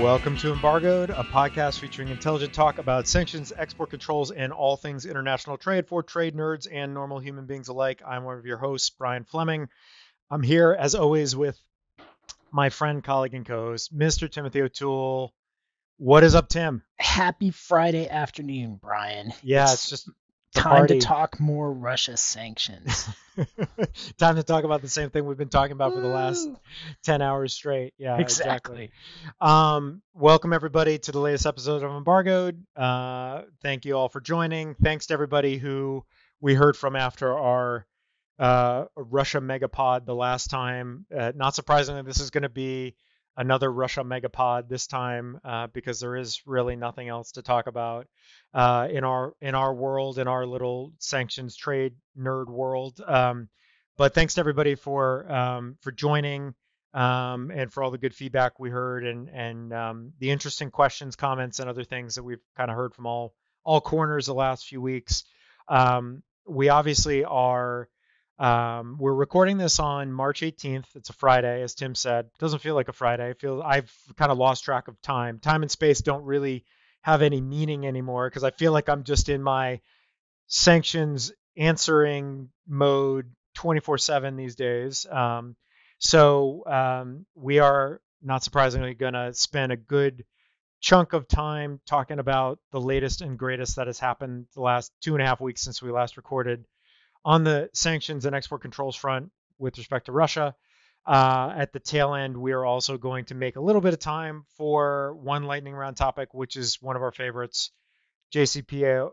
Welcome to Embargoed, a podcast featuring intelligent talk about sanctions, export controls, and all things international trade for trade nerds and normal human beings alike. I'm one of your hosts, Brian Fleming. I'm here, as always, with my friend, colleague, and co-host, Mr. Timothy O'Toole. What is up, Tim? Happy Friday afternoon, Brian. Yeah, it's just time to talk more Russia sanctions. Time to talk about the same thing we've been talking about for the last 10 hours straight. Yeah, exactly. Welcome, everybody, to the latest episode of Embargoed. Thank you all for joining. Thanks to everybody who we heard from after our Russia Megapod the last time. Not surprisingly, this is going to be another Russia Megapod this time because there is really nothing else to talk about in our world, in our little sanctions trade nerd world. But thanks to everybody for joining and for all the good feedback we heard and the interesting questions, comments, and other things that we've kind of heard from all corners the last few weeks. We obviously are. We're recording this on March 18th. It's a Friday, as Tim said. Doesn't feel like a Friday. I've kind of lost track of time. Time and space don't really have any meaning anymore because I feel like I'm just in my sanctions answering mode 24/7 these days. So we are, not surprisingly, going to spend a good chunk of time talking about the latest and greatest that has happened the last 2.5 weeks since we last recorded on the sanctions and export controls front with respect to Russia. At the tail end, we are also going to make a little bit of time for one lightning round topic, which is one of our favorites, JCPOA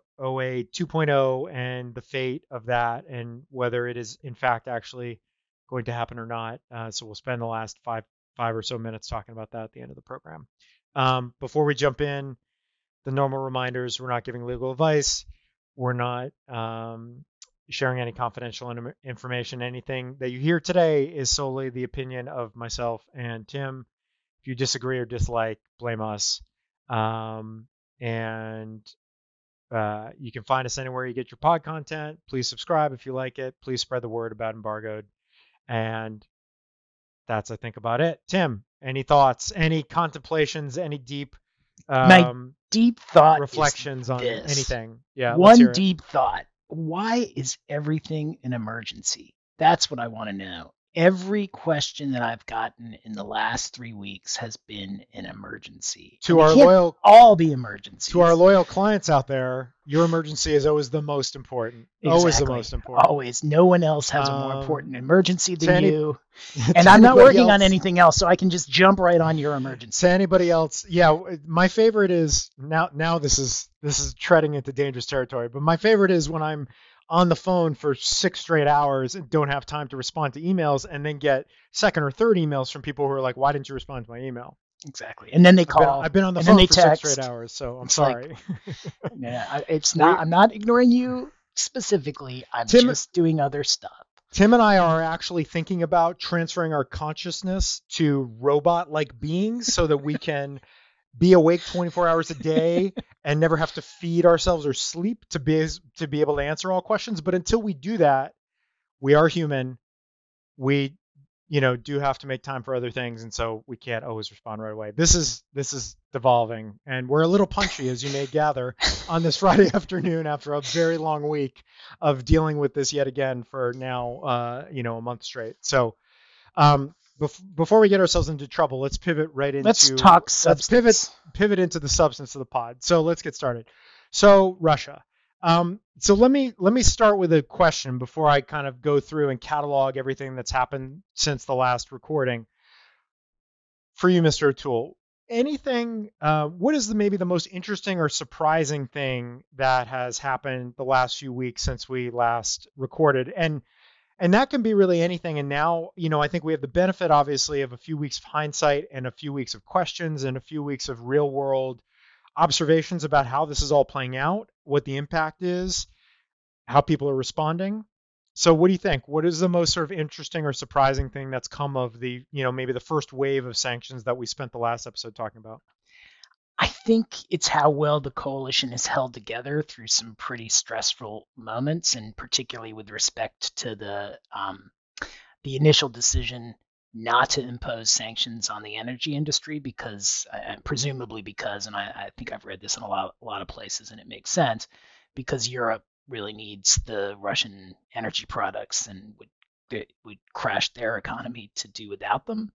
2.0 and the fate of that and whether it is in fact actually going to happen or not. So we'll spend the last five or so minutes talking about that at the end of the program. Before we jump in, the normal reminders: we're not giving legal advice. We're not sharing any confidential information. Anything that you hear today is solely the opinion of myself and Tim. If you disagree or dislike, blame us. And you can find us anywhere you get your pod content. Please subscribe if you like it. Please spread the word about Embargoed. And that's, I think, about it. Tim, any thoughts, any contemplations, any deep my deep thought reflections on anything? Yeah. One deep thought. Why is everything an emergency? That's what I want to know. Every question that I've gotten in the last 3 weeks has been an emergency. To our loyal, all the emergencies. To our loyal clients out there, your emergency is always the most important. Exactly. Always the most important. Always. No one else has a more important emergency than you. And I'm not working on anything else, so I can just jump right on your emergency. To anybody else, yeah. My favorite is now. This is treading into dangerous territory. But my favorite is when I'm on the phone for 6 straight hours and don't have time to respond to emails and then get 2nd or 3rd emails from people who are like, why didn't you respond to my email? Exactly. And then they call. I've been on the phone for text. 6 straight hours, so I'm sorry. Like, yeah, it's not. I'm not ignoring you specifically. I'm just doing other stuff. Tim and I are actually thinking about transferring our consciousness to robot-like beings so that we can be awake 24 hours a day and never have to feed ourselves or sleep to be able to answer all questions. But until we do that, we are human. We, do have to make time for other things. And so we can't always respond right away. This is devolving, and we're a little punchy, as you may gather, on this Friday afternoon after a very long week of dealing with this yet again for now, a month straight. So, before we get ourselves into trouble, let's pivot right into. Let's talk substance. Let's pivot into the substance of the pod. So let's get started. So Russia. So let me start with a question before I kind of go through and catalog everything that's happened since the last recording. For you, Mr. O'Toole, anything? What is maybe the most interesting or surprising thing that has happened the last few weeks since we last recorded? And that can be really anything. And now, I think we have the benefit, obviously, of a few weeks of hindsight and a few weeks of questions and a few weeks of real world observations about how this is all playing out, what the impact is, how people are responding. So what do you think? What is the most sort of interesting or surprising thing that's come of the, maybe the first wave of sanctions that we spent the last episode talking about? I think it's how well the coalition is held together through some pretty stressful moments, and particularly with respect to the initial decision not to impose sanctions on the energy industry because, presumably because, and I think I've read this in a lot of places and it makes sense, because Europe really needs the Russian energy products and would crash their economy to do without them.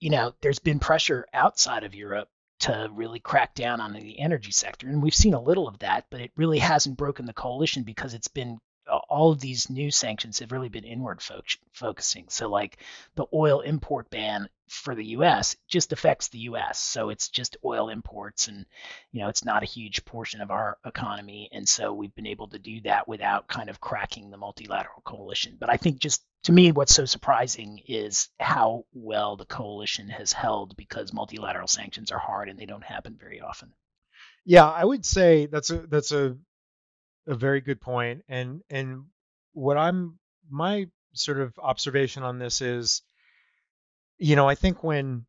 You know, there's been pressure outside of Europe to really crack down on the energy sector. And we've seen a little of that, but it really hasn't broken the coalition because it's been all of these new sanctions have really been inward focusing. So like the oil import ban for the US just affects the US. So it's just oil imports and, you know, it's not a huge portion of our economy. And so we've been able to do that without kind of cracking the multilateral coalition. But I think just to me, what's so surprising is how well the coalition has held because multilateral sanctions are hard and they don't happen very often. Yeah, I would say that's a very good point. And what my sort of observation on this is, you know, I think when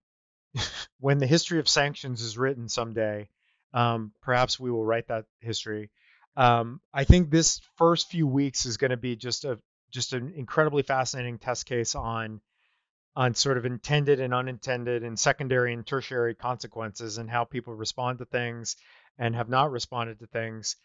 the history of sanctions is written someday, perhaps we will write that history. I think this first few weeks is going to be just an incredibly fascinating test case on sort of intended and unintended and secondary and tertiary consequences and how people respond to things and have not responded to things.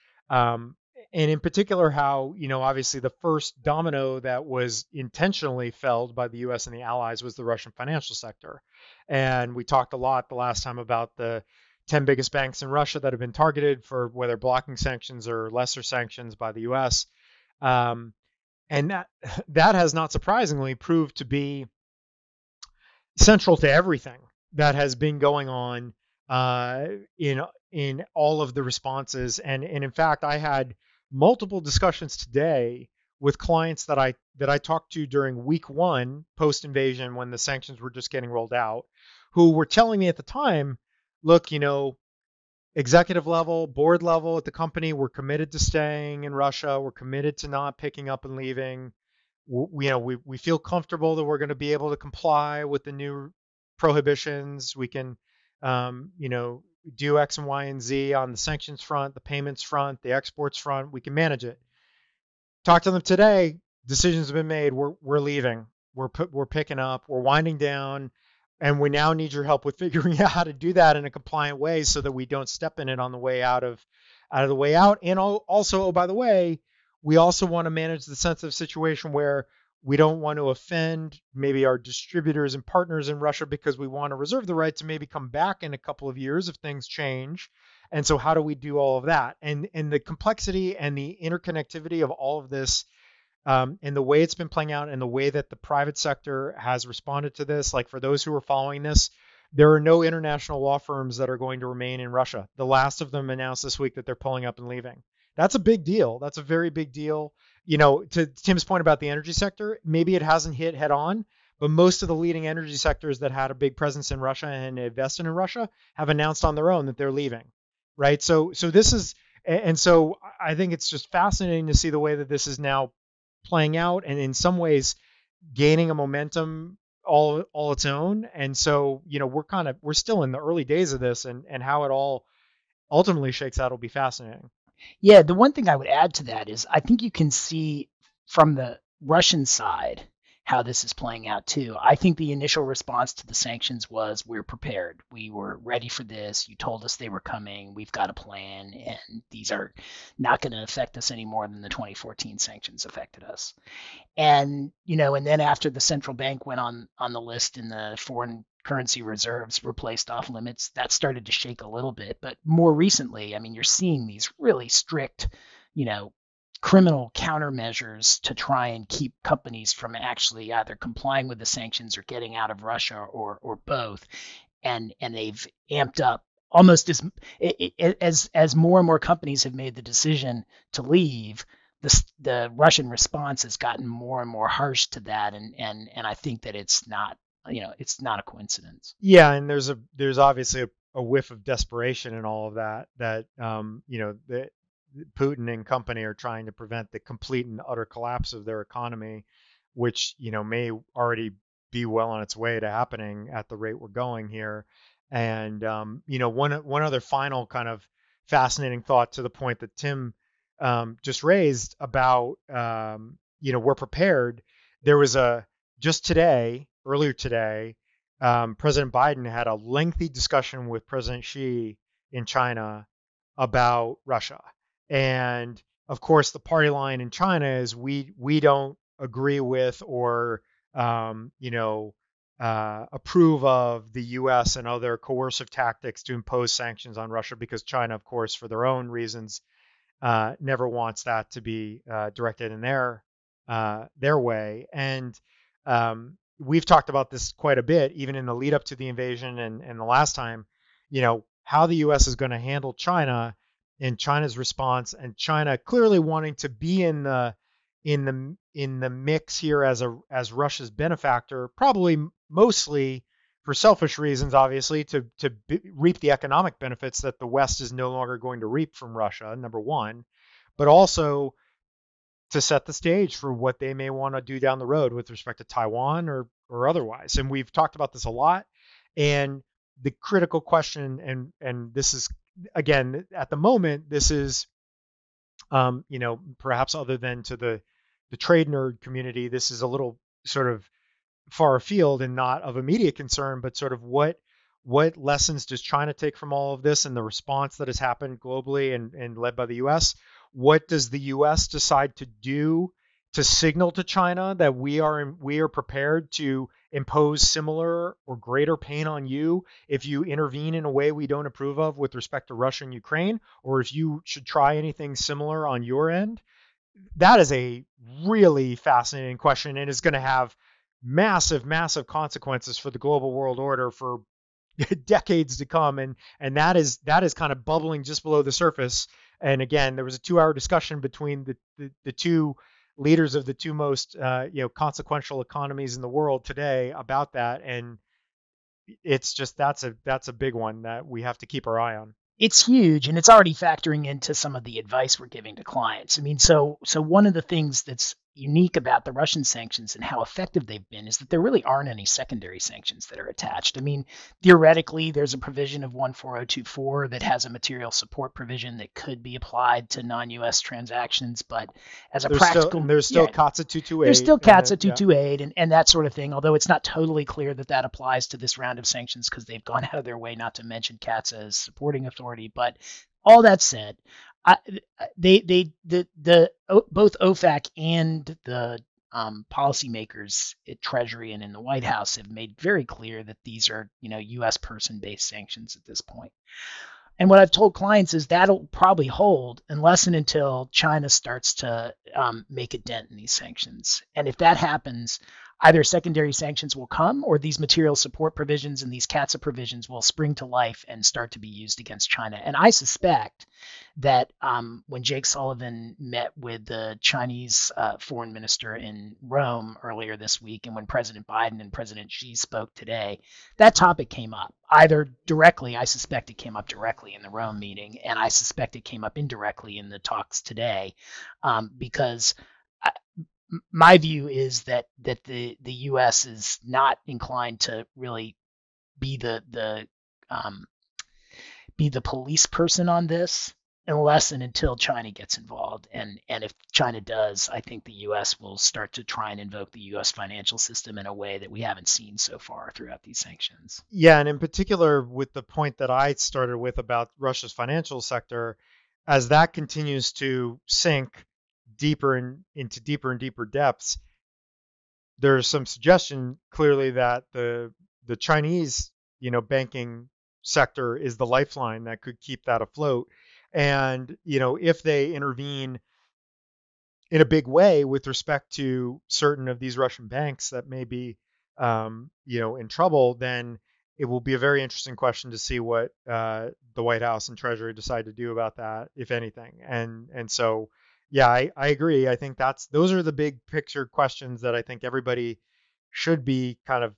And in particular, how, you know, obviously the first domino that was intentionally felled by the U.S. and the allies was the Russian financial sector. And we talked a lot the last time about the 10 biggest banks in Russia that have been targeted for whether blocking sanctions or lesser sanctions by the U.S. And that has not surprisingly proved to be central to everything that has been going on in all of the responses. And in fact, I had multiple discussions today with clients that I talked to during week one post-invasion when the sanctions were just getting rolled out, who were telling me at the time, look, you know, executive level, board level at the company, we're committed to staying in Russia. We're committed to not picking up and leaving. We feel comfortable that we're going to be able to comply with the new prohibitions. We can, do X and Y and Z on the sanctions front, the payments front, the exports front. We can manage it. Talk to them today. Decisions have been made. We're leaving. We're picking up. We're winding down. And we now need your help with figuring out how to do that in a compliant way so that we don't step in it on the way out. And also, oh, by the way, we also want to manage the sensitive situation where we don't want to offend maybe our distributors and partners in Russia because we want to reserve the right to maybe come back in a couple of years if things change. And so how do we do all of that? And the complexity and the interconnectivity of all of this and the way it's been playing out and the way that the private sector has responded to this, like for those who are following this, there are no international law firms that are going to remain in Russia. The last of them announced this week that they're pulling up and leaving. That's a big deal. That's a very big deal. You know, to Tim's point about the energy sector, maybe it hasn't hit head on, but most of the leading energy sectors that had a big presence in Russia and invested in Russia have announced on their own that they're leaving. Right. So this is, and so I think it's just fascinating to see the way that this is now playing out and in some ways gaining a momentum all its own. And so, you know, we're still in the early days of this and how it all ultimately shakes out will be fascinating. Yeah. The one thing I would add to that is I think you can see from the Russian side how this is playing out too. I think the initial response to the sanctions was we're prepared. We were ready for this. You told us they were coming. We've got a plan and these are not going to affect us any more than the 2014 sanctions affected us. And, you know, and then after the central bank went on the list in the foreign currency reserves were placed off limits, that started to shake a little bit. But more recently, I mean, you're seeing these really strict, you know, criminal countermeasures to try and keep companies from actually either complying with the sanctions or getting out of Russia or both. And they've amped up almost as more and more companies have made the decision to leave, the Russian response has gotten more and more harsh to that. And I think that it's not a coincidence. Yeah. And there's obviously a whiff of desperation in all of that Putin and company are trying to prevent the complete and utter collapse of their economy, which, you know, may already be well on its way to happening at the rate we're going here. And, you know, one other final kind of fascinating thought to the point that Tim just raised about, you know, we're prepared. There was a just today, earlier today, President Biden had a lengthy discussion with President Xi in China about Russia. And of course, the party line in China is we don't agree with or approve of the U.S. and other coercive tactics to impose sanctions on Russia, because China, of course, for their own reasons, never wants that to be directed in their way. And we've talked about this quite a bit, even in the lead up to the invasion and the last time, how the U.S. is going to handle China and China's response, and China clearly wanting to be in the mix here as Russia's benefactor, probably mostly for selfish reasons, obviously, to reap the economic benefits that the West is no longer going to reap from Russia, number one, but also to set the stage for what they may want to do down the road with respect to Taiwan or otherwise. And we've talked about this a lot. And the critical question, and this is, again, at the moment, this is, perhaps other than to the trade nerd community, this is a little sort of far afield and not of immediate concern, but sort of what lessons does China take from all of this and the response that has happened globally and led by the U.S.? What does the U.S. decide to do to signal to China that we are prepared to impose similar or greater pain on you if you intervene in a way we don't approve of with respect to Russia and Ukraine, or if you should try anything similar on your end? That is a really fascinating question, and is going to have massive, massive consequences for the global world order for decades to come. And that is kind of bubbling just below the surface. And again, there was a 2-hour discussion between the two leaders of the two most consequential economies in the world today about that, and it's just that's a big one that we have to keep our eye on. It's huge, and it's already factoring into some of the advice we're giving to clients. I mean, so one of the things that's unique about the Russian sanctions and how effective they've been is that there really aren't any secondary sanctions that are attached. I mean, theoretically, there's a provision of 14024 that has a material support provision that could be applied to non-U.S. transactions, but as a practical... There's still CATSA 228. There's still CATSA 228 and that sort of thing, although it's not totally clear that applies to this round of sanctions because they've gone out of their way not to mention CATSA as supporting authority. But all that said... both OFAC and the policymakers at Treasury and in the White House have made very clear that these are, U.S. person-based sanctions at this point. And what I've told clients is that'll probably hold unless and until China starts to make a dent in these sanctions. And if that happens, either secondary sanctions will come, or these material support provisions and these CATSA provisions will spring to life and start to be used against China. And I suspect that when Jake Sullivan met with the Chinese foreign minister in Rome earlier this week, and when President Biden and President Xi spoke today, that topic came up. Either directly, I suspect it came up directly in the Rome meeting, and I suspect it came up indirectly in the talks today, because my view is that the U.S. is not inclined to really be the police person on this unless and until China gets involved. And if China does, I think the U.S. will start to try and invoke the U.S. financial system in a way that we haven't seen so far throughout these sanctions. Yeah, and in particular with the point that I started with about Russia's financial sector, as that continues to sink into deeper and deeper depths, there's some suggestion clearly that the Chinese, banking sector is the lifeline that could keep that afloat. And, if they intervene in a big way with respect to certain of these Russian banks that may be, in trouble, then it will be a very interesting question to see what the White House and Treasury decide to do about that, if anything. And so, yeah, I agree. I think those are the big picture questions that I think everybody should be kind of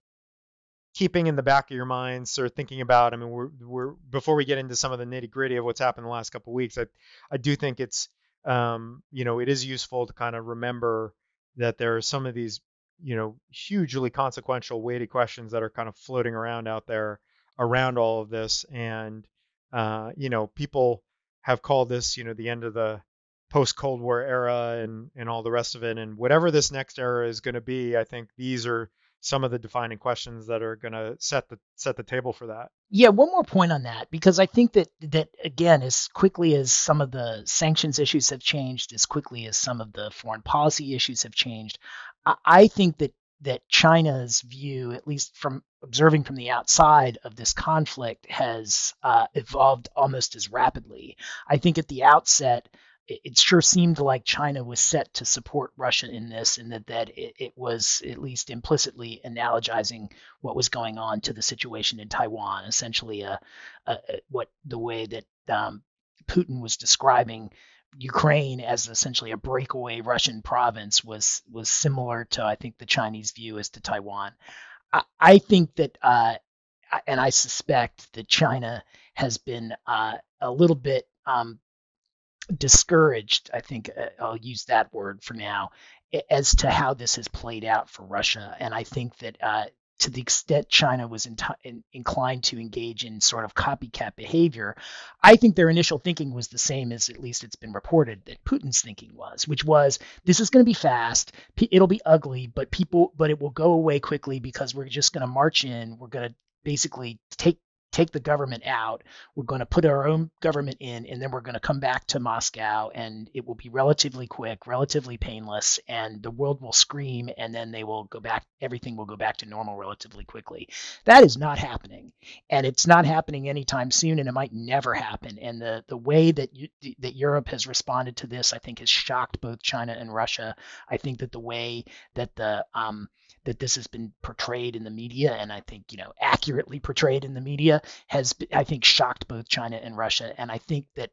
keeping in the back of your minds or thinking about. I mean, we're before we get into some of the nitty gritty of what's happened the last couple of weeks, I do think it's, it is useful to kind of remember that there are some of these, hugely consequential, weighty questions that are kind of floating around out there around all of this. And, people have called this, the end of the post-Cold War era and all the rest of it. And whatever this next era is going to be, I think these are some of the defining questions that are going to set the table for that. Yeah, one more point on that, because I think that again, as quickly as some of the sanctions issues have changed, as quickly as some of the foreign policy issues have changed, I think that China's view, at least from observing from the outside of this conflict, has evolved almost as rapidly. I think at the outset, it sure seemed like China was set to support Russia in this, and that it was at least implicitly analogizing what was going on to the situation in Taiwan, essentially the way that Putin was describing Ukraine as essentially a breakaway Russian province was similar to, I think, the Chinese view as to Taiwan. I think that, and I suspect that China has been a little bit discouraged, I think I'll use that word for now, as to how this has played out for Russia. And I think that to the extent China was inclined to engage in sort of copycat behavior, I think their initial thinking was the same as, at least it's been reported, that Putin's thinking was, which was, this is going to be fast, it'll be ugly, but it will go away quickly because we're just going to march in, we're going to basically take the government out, we're going to put our own government in, and then we're going to come back to Moscow, and it will be relatively quick, relatively painless, and the world will scream, and then they will go back, everything will go back to normal relatively quickly. That is not happening, and it's not happening anytime soon, and it might never happen. And the way that Europe has responded to this, I think, has shocked both China and Russia. I think that the way that that this has been portrayed in the media, and I think, accurately portrayed in the media, has, I think, shocked both China and Russia. And I think that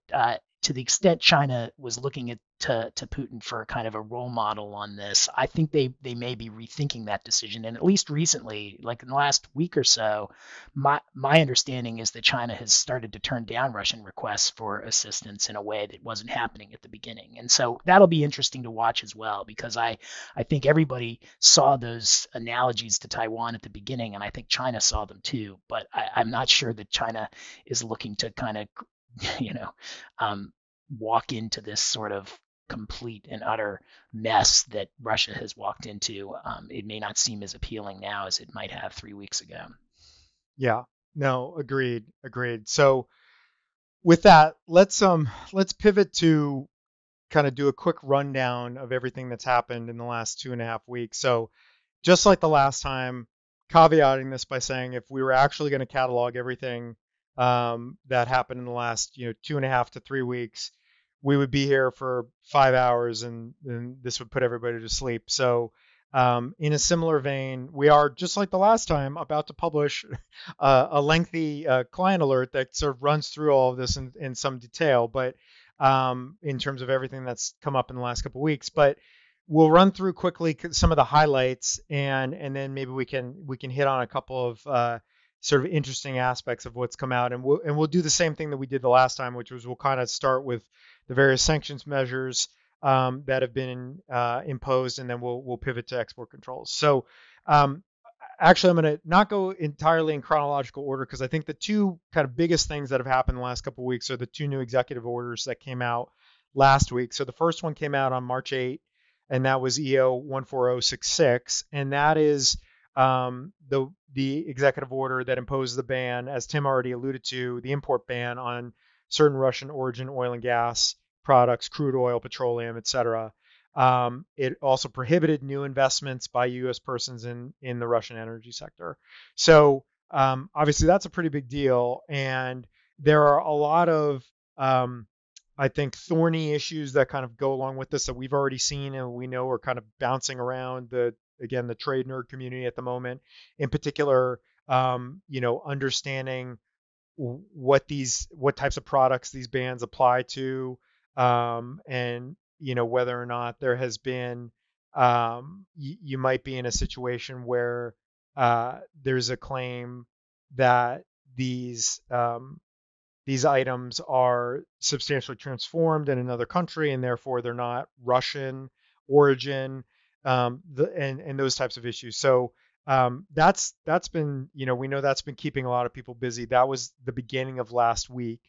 to the extent China was looking to Putin for kind of a role model on this, I think they may be rethinking that decision. And at least recently, like in the last week or so, my understanding is that China has started to turn down Russian requests for assistance in a way that wasn't happening at the beginning. And so that'll be interesting to watch as well, because I think everybody saw those analogies to Taiwan at the beginning, and I think China saw them too. But I'm not sure that China is looking to kind of, walk into this sort of complete and utter mess that Russia has walked into. It may not seem as appealing now as it might have 3 weeks ago. Yeah, no, agreed. So with that, let's pivot to kind of do a quick rundown of everything that's happened in the last 2.5 weeks. So just like the last time, caveating this by saying, if we were actually going to catalog everything that happened in the last 2.5 to 3 weeks, we would be here for 5 hours, and this would put everybody to sleep. So in a similar vein, we are, just like the last time, about to publish a lengthy client alert that sort of runs through all of this in some detail, but in terms of everything that's come up in the last couple of weeks. But we'll run through quickly some of the highlights, and then maybe we can hit on a couple of sort of interesting aspects of what's come out. And we'll do the same thing that we did the last time, which was we'll kind of start with the various sanctions measures that have been imposed, and then we'll pivot to export controls. So actually, I'm going to not go entirely in chronological order, because I think the two kind of biggest things that have happened the last couple of weeks are the two new executive orders that came out last week. So the first one came out on March 8, and that was EO 14066, and that is the executive order that imposed the ban, as Tim already alluded to, the import ban on certain Russian origin oil and gas products, crude oil, petroleum, et cetera. It also prohibited new investments by U.S. persons in the Russian energy sector. So obviously that's a pretty big deal. And there are a lot of, I think, thorny issues that kind of go along with this that we've already seen and we know are kind of bouncing around the trade nerd community at the moment, in particular, understanding what types of products these bans apply to, and whether or not there has been, you might be in a situation where there's a claim that these items are substantially transformed in another country, and therefore they're not Russian origin. And those types of issues. So that's been, we know that's been keeping a lot of people busy. That was the beginning of last week.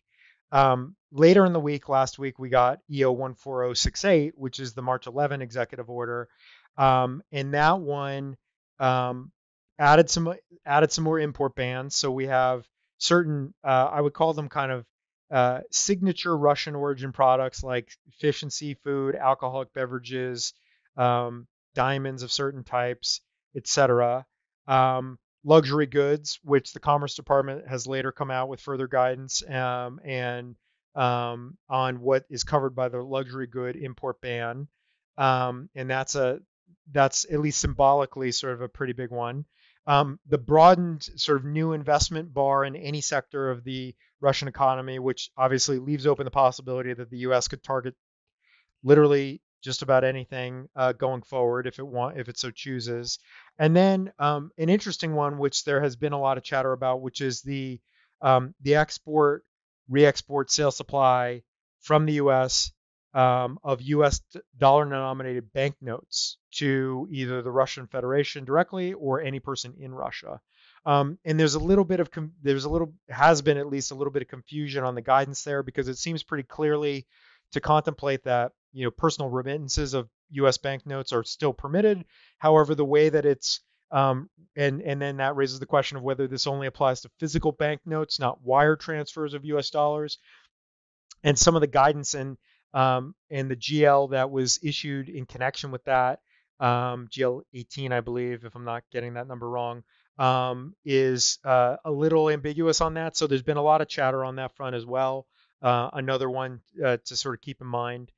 Later in the week, last week, we got EO 14068, which is the March 11 executive order. And that one added some more import bans. So we have certain, I would call them kind of signature Russian origin products like fish and seafood, alcoholic beverages, diamonds of certain types, etc. Luxury goods, which the Commerce Department has later come out with further guidance and on what is covered by the luxury good import ban. And that's at least symbolically sort of a pretty big one. The broadened sort of new investment bar in any sector of the Russian economy, which obviously leaves open the possibility that the U.S. could target literally just about anything going forward if it so chooses. And then an interesting one, which there has been a lot of chatter about, which is the export, re-export, sale supply from the U.S. Of U.S. dollar-denominated banknotes to either the Russian Federation directly or any person in Russia. And has been at least a little bit of confusion on the guidance there, because it seems pretty clearly to contemplate that, you know, personal remittances of U.S. banknotes are still permitted. However, the way that it's and then that raises the question of whether this only applies to physical banknotes, not wire transfers of U.S. dollars. And some of the guidance and the GL that was issued in connection with that, GL 18, I believe, if I'm not getting that number wrong, is a little ambiguous on that. So there's been a lot of chatter on that front as well. Another one to sort of keep in mind.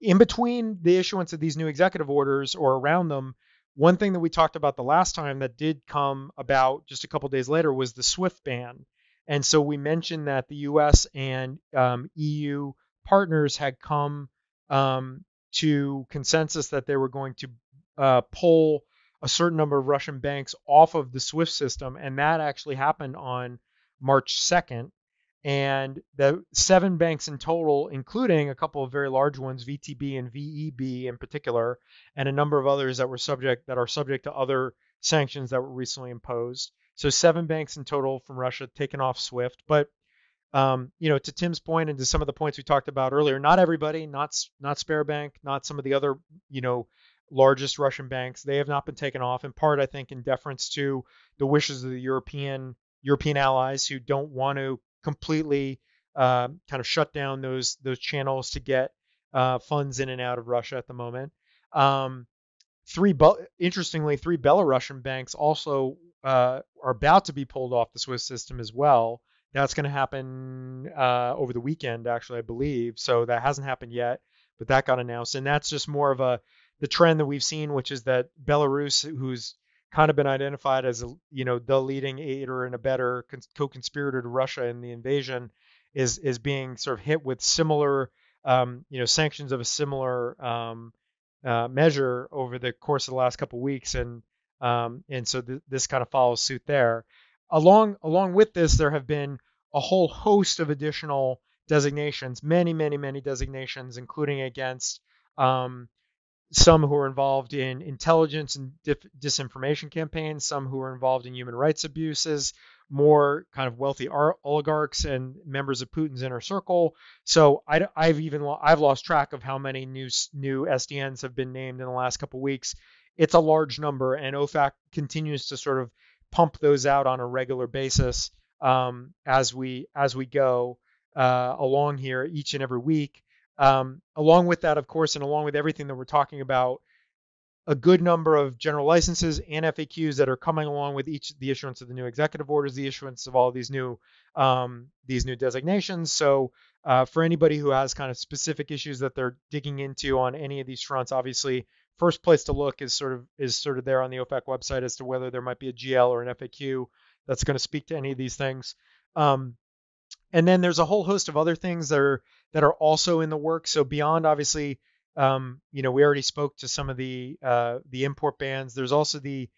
In between the issuance of these new executive orders or around them, one thing that we talked about the last time that did come about just a couple days later was the SWIFT ban. And so we mentioned that the U.S. and EU partners had come to consensus that they were going to pull a certain number of Russian banks off of the SWIFT system. And that actually happened on March 2nd. And the 7 banks in total, including a couple of very large ones, VTB and VEB in particular, and a number of others that are subject to other sanctions that were recently imposed. So 7 banks in total from Russia taken off SWIFT. But you know, to Tim's point and to some of the points we talked about earlier, not everybody, not Sberbank, not some of the other, you know, largest Russian banks, they have not been taken off. In part, I think, in deference to the wishes of the European allies who don't want to completely kind of shut down those channels to get funds in and out of Russia at the moment. Interestingly, three Belarusian banks also are about to be pulled off the SWIFT system as well. That's going to happen over the weekend, actually, I believe. So that hasn't happened yet, but that got announced. And that's just more of the trend that we've seen, which is that Belarus, who's kind of been identified as, you know, the leading aider and abettor co-conspirator to Russia in the invasion, is being sort of hit with similar, you know, sanctions of a similar measure over the course of the last couple of weeks, and so this kind of follows suit there. Along with this, there have been a whole host of additional designations, many designations, including against some who are involved in intelligence and disinformation campaigns, some who are involved in human rights abuses, more kind of wealthy oligarchs and members of Putin's inner circle. So I've lost track of how many new SDNs have been named in the last couple of weeks. It's a large number, and OFAC continues to sort of pump those out on a regular basis as we go along here each and every week. Along with that, of course, and along with everything that we're talking about, a good number of general licenses and FAQs that are coming along with each the issuance of the new executive orders, the issuance of all of these new designations. So for anybody who has kind of specific issues that they're digging into on any of these fronts, obviously, first place to look is sort of there on the OFAC website as to whether there might be a GL or an FAQ that's going to speak to any of these things. And then there's a whole host of other things that are also in the works. So beyond, obviously, you know, we already spoke to some of the import bans. There's also the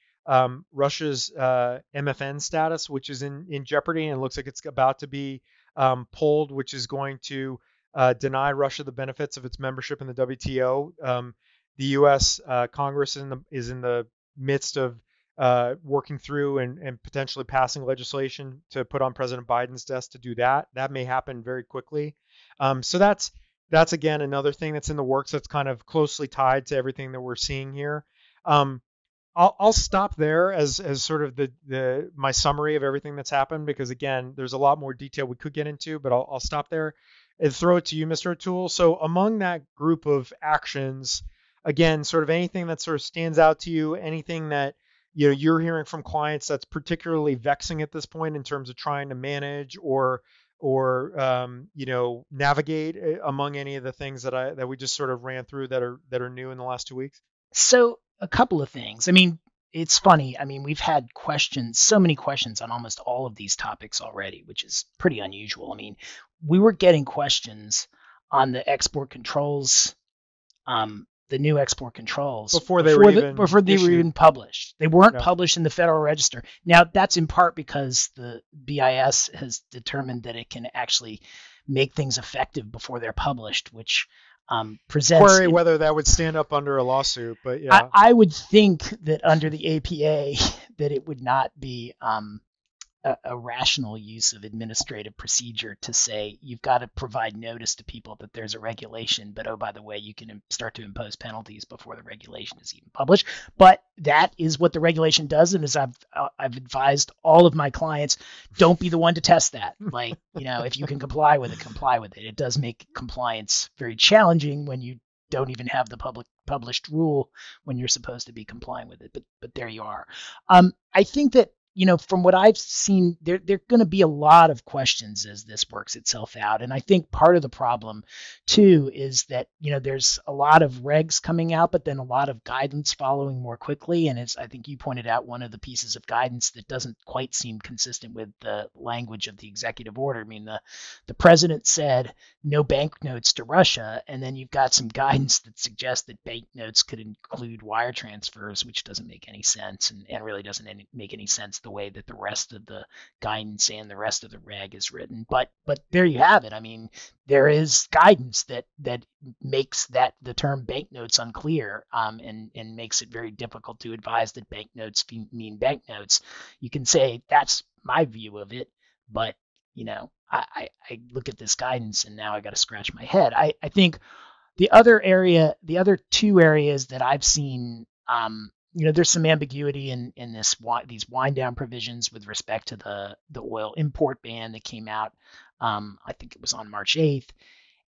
Russia's MFN status, which is in jeopardy, and it looks like it's about to be pulled, which is going to deny Russia the benefits of its membership in the WTO. The U.S. Congress is in the midst of working through and potentially passing legislation to put on President Biden's desk to do that. That may happen very quickly. So that's again, another thing that's in the works that's kind of closely tied to everything that we're seeing here. I'll stop there as sort of my summary of everything that's happened, because again, there's a lot more detail we could get into, but I'll stop there and throw it to you, Mr. O'Toole. So among that group of actions, again, sort of anything that sort of stands out to you, anything that, you know, you're hearing from clients that's particularly vexing at this point in terms of trying to manage or you know, navigate among any of the things that we just sort of ran through that are new in the last 2 weeks? So a couple of things. I mean, it's funny. I mean, we've had questions, so many questions on almost all of these topics already, which is pretty unusual. I mean, we were getting questions on the export controls, the new export controls before they were even published. They weren't published in the Federal Register. Now, that's in part because the BIS has determined that it can actually make things effective before they're published, which query whether that would stand up under a lawsuit, but yeah, I would think that under the APA that it would not be a rational use of administrative procedure to say you've got to provide notice to people that there's a regulation, but oh, by the way, you can start to impose penalties before the regulation is even published. But that is what the regulation does, and as I've advised all of my clients, don't be the one to test that. Like, you know, if you can comply with it, comply with it. It does make compliance very challenging when you don't even have the published rule when you're supposed to be complying with it. But there you are. I think that, you know, from what I've seen, there are going to be a lot of questions as this works itself out. And I think part of the problem, too, is that, you know, there's a lot of regs coming out, but then a lot of guidance following more quickly. And it's, I think you pointed out, one of the pieces of guidance that doesn't quite seem consistent with the language of the executive order. I mean, the president said no banknotes to Russia, and then you've got some guidance that suggests that banknotes could include wire transfers, which doesn't make any sense and really doesn't make any sense the way that the rest of the guidance and the rest of the reg is written. But there you have it. I mean, there is guidance that makes that the term banknotes unclear, and makes it very difficult to advise that banknotes mean banknotes. You can say that's my view of it, but, you know, I look at this guidance and now I got to scratch my head. I think the other two areas that I've seen, you know, there's some ambiguity in these wind down provisions with respect to the oil import ban that came out. I think it was on March 8th.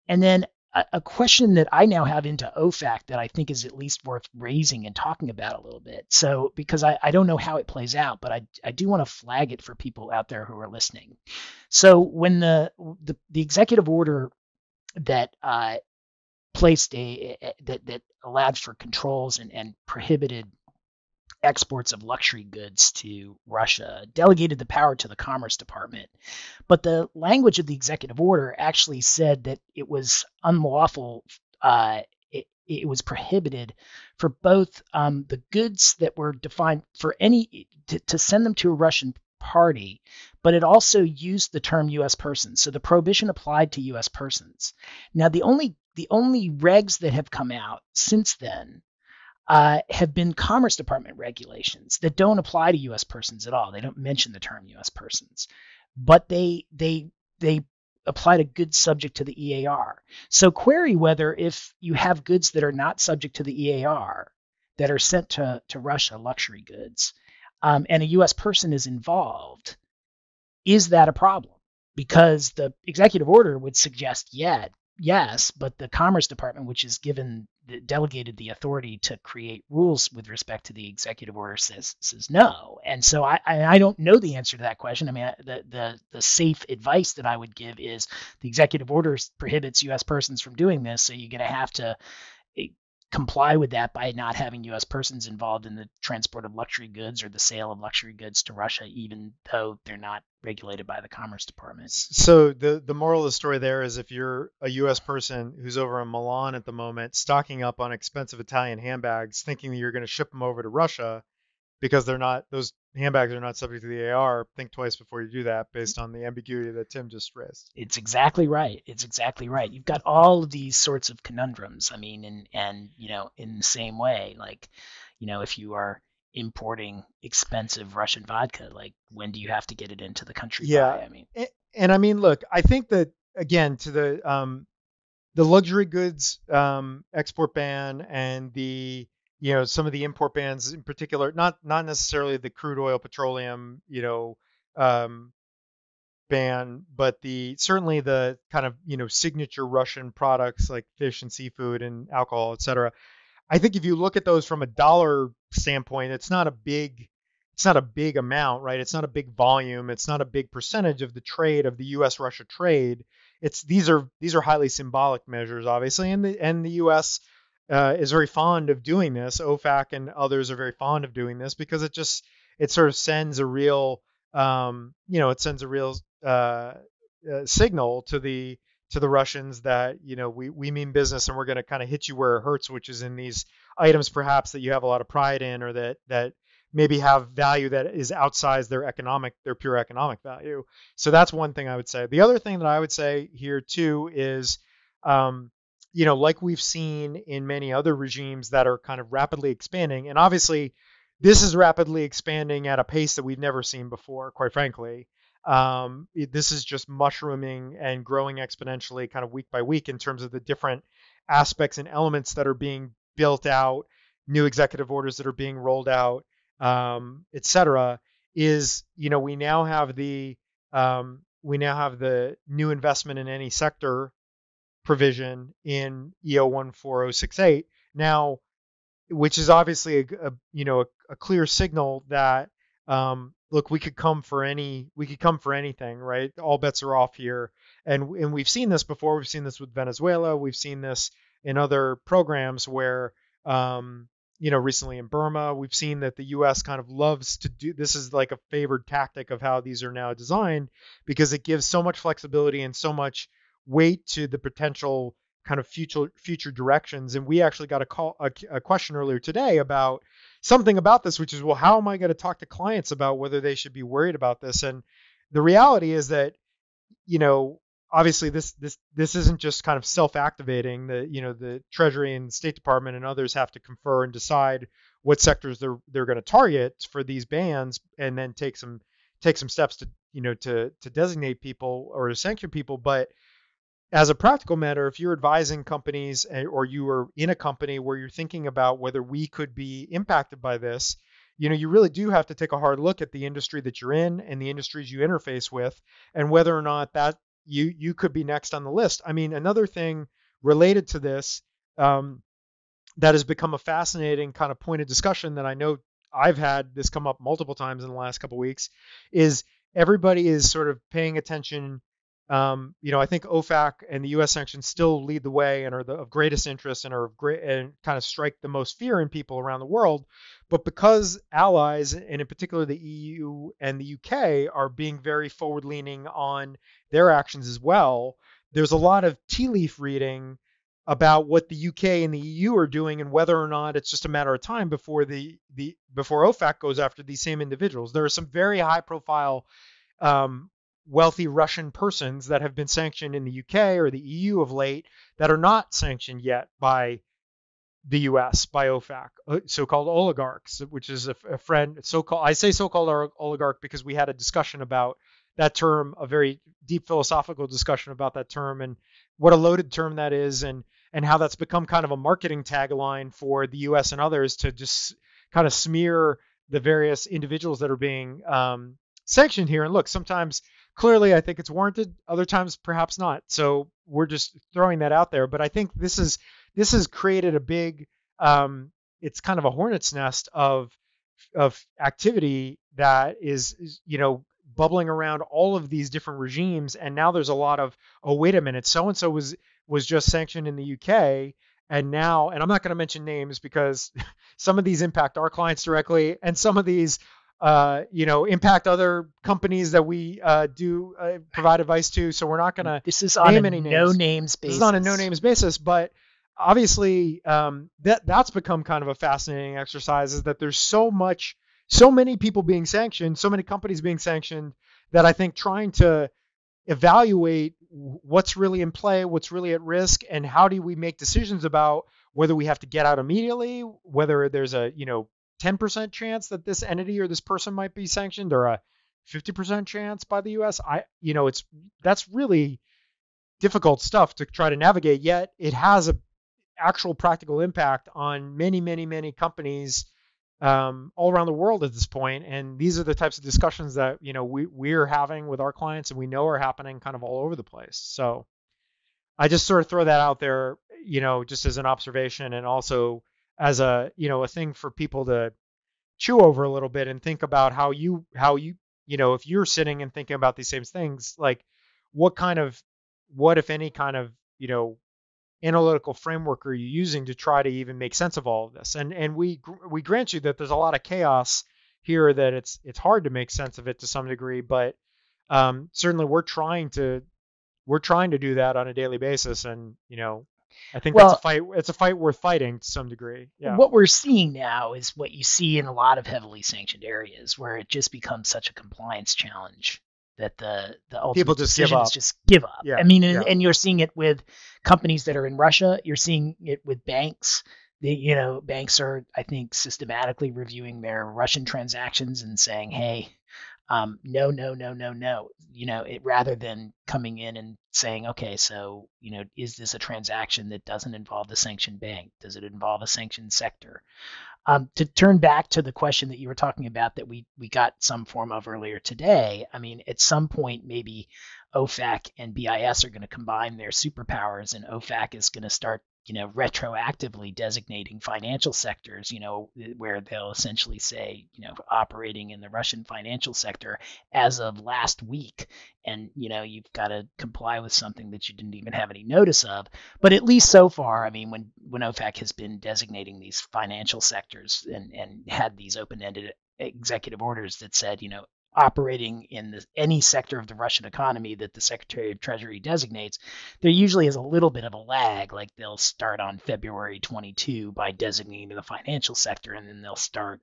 And then a question that I now have into OFAC that I think is at least worth raising and talking about a little bit. So, because I don't know how it plays out, but I do want to flag it for people out there who are listening. So when the executive order that placed that allowed for controls and prohibited exports of luxury goods to Russia, delegated the power to the Commerce Department. But the language of the executive order actually said that it was unlawful. It was prohibited for both the goods that were defined for any to send them to a Russian party, but it also used the term U.S. persons. So the prohibition applied to U.S. persons. Now, the only regs that have come out since then have been Commerce Department regulations that don't apply to U.S. persons at all. They don't mention the term U.S. persons, but they apply to goods subject to the EAR. So query whether if you have goods that are not subject to the EAR that are sent to Russia, luxury goods, and a U.S. person is involved, is that a problem? Because the executive order would suggest yes, but the Commerce Department, which is delegated the authority to create rules with respect to the executive order, says no. And so I don't know the answer to that question. I mean, the safe advice that I would give is the executive order prohibits U.S. persons from doing this, so you're going to have to comply with that by not having U.S. persons involved in the transport of luxury goods or the sale of luxury goods to Russia, even though they're not regulated by the Commerce Department. So the moral of the story there is if you're a U.S. person who's over in Milan at the moment, stocking up on expensive Italian handbags, thinking that you're going to ship them over to Russia because those handbags are not subject to the AR, think twice before you do that based on the ambiguity that Tim just raised. It's exactly right. You've got all of these sorts of conundrums. I mean, and you know, in the same way, like, you know, if you are importing expensive Russian vodka? Like, when do you have to get it into the country? Yeah. By? I mean, and I mean, look, I think that, again, to the luxury goods export ban and the, you know, some of the import bans in particular, not necessarily the crude oil, petroleum, you know, ban, but certainly the kind of, you know, signature Russian products like fish and seafood and alcohol, et cetera. I think if you look at those from a dollar standpoint, it's not a big amount, right? It's not a big volume. It's not a big percentage of the trade, of the U.S.-Russia trade. These are highly symbolic measures, obviously, and the U.S. is very fond of doing this. OFAC and others are very fond of doing this because it sort of sends a real signal to the Russians that, you know, we mean business and we're going to kind of hit you where it hurts, which is in these items perhaps that you have a lot of pride in, or that maybe have value that is outsized their pure economic value. So that's one thing I would say. The other thing that I would say here too is, you know, like we've seen in many other regimes that are kind of rapidly expanding, and obviously this is rapidly expanding at a pace that we've never seen before, quite frankly. This is just mushrooming and growing exponentially kind of week by week in terms of the different aspects and elements that are being built out, new executive orders that are being rolled out, et cetera, is, you know, we now have the new investment in any sector provision in EO 14068 now, which is obviously a clear signal that, look, we could come for anything, right? All bets are off here. And we've seen this before. We've seen this with Venezuela. We've seen this in other programs where, you know, recently in Burma, we've seen that the U.S. kind of loves to do, this is like a favored tactic of how these are now designed, because it gives so much flexibility and so much weight to the potential kind of future directions. And we actually got a question earlier today about something about this, which is, well, how am I going to talk to clients about whether they should be worried about this? And the reality is that, you know, obviously this isn't just kind of self-activating. The, you know, the Treasury and State Department and others have to confer and decide what sectors they're going to target for these bans, and then take some steps to, you know, to designate people or to sanction people. But as a practical matter, if you're advising companies or you are in a company where you're thinking about whether we could be impacted by this, you know, you really do have to take a hard look at the industry that you're in and the industries you interface with, and whether or not that you could be next on the list. I mean, another thing related to this that has become a fascinating kind of point of discussion that I know I've had this come up multiple times in the last couple of weeks is everybody is sort of paying attention. You know, I think OFAC and the U.S. sanctions still lead the way and are of greatest interest and are of great and kind of strike the most fear in people around the world. But because allies, and in particular the EU and the UK, are being very forward leaning on their actions as well, there's a lot of tea leaf reading about what the UK and the EU are doing and whether or not it's just a matter of time before before OFAC goes after these same individuals. There are some very high profile wealthy Russian persons that have been sanctioned in the UK or the EU of late that are not sanctioned yet by the US, by OFAC, so-called oligarchs, which is a friend, so-called, I say so-called oligarch because we had a discussion about that term, a very deep philosophical discussion about that term and what a loaded term that is, and how that's become kind of a marketing tagline for the US and others to just kind of smear the various individuals that are being sanctioned here. And look, sometimes clearly, I think it's warranted. Other times, perhaps not. So we're just throwing that out there. But I think this has created a big, it's kind of a hornet's nest of activity that is, you know, bubbling around all of these different regimes. And now there's a lot of, oh, wait a minute, so-and-so was just sanctioned in the UK. And now, and I'm not going to mention names because some of these impact our clients directly, and some of these you know, impact other companies that we do provide advice to. So we're not going to name any names. This is on a no-names basis. But obviously, that's become kind of a fascinating exercise, is that there's so many people being sanctioned, so many companies being sanctioned, that I think trying to evaluate what's really in play, what's really at risk, and how do we make decisions about whether we have to get out immediately, whether there's a, you know, 10% chance that this entity or this person might be sanctioned, or a 50% chance by the US. That's really difficult stuff to try to navigate, yet it has a actual practical impact on many, many, many companies all around the world at this point. And these are the types of discussions that, we're having with our clients, and we know are happening kind of all over the place. So I just sort of throw that out there, just as an observation, and also as a thing for people to chew over a little bit and think about how you if you're sitting and thinking about these same things, like what if any kind of, analytical framework are you using to try to even make sense of all of this? And we grant you that there's a lot of chaos here, that it's hard to make sense of it to some degree, but certainly we're trying to do that on a daily basis. And, I think that's a fight. It's a fight worth fighting to some degree. Yeah. What we're seeing now is what you see in a lot of heavily sanctioned areas, where it just becomes such a compliance challenge that the ultimate people just give up. Yeah. And you're seeing it with companies that are in Russia. You're seeing it with banks. Banks are, I think, systematically reviewing their Russian transactions and saying, hey, no. Rather than coming in and saying, okay, so, is this a transaction that doesn't involve the sanctioned bank? Does it involve a sanctioned sector? To turn back to the question that you were talking about that we got some form of earlier today, at some point, maybe OFAC and BIS are going to combine their superpowers, and OFAC is going to start, retroactively designating financial sectors, where they'll essentially say, operating in the Russian financial sector as of last week. And, you've got to comply with something that you didn't even have any notice of. But at least so far, when OFAC has been designating these financial sectors and had these open-ended executive orders that said, operating in any sector of the Russian economy that the Secretary of Treasury designates, there usually is a little bit of a lag. Like they'll start on February 22 by designating the financial sector, and then they'll start,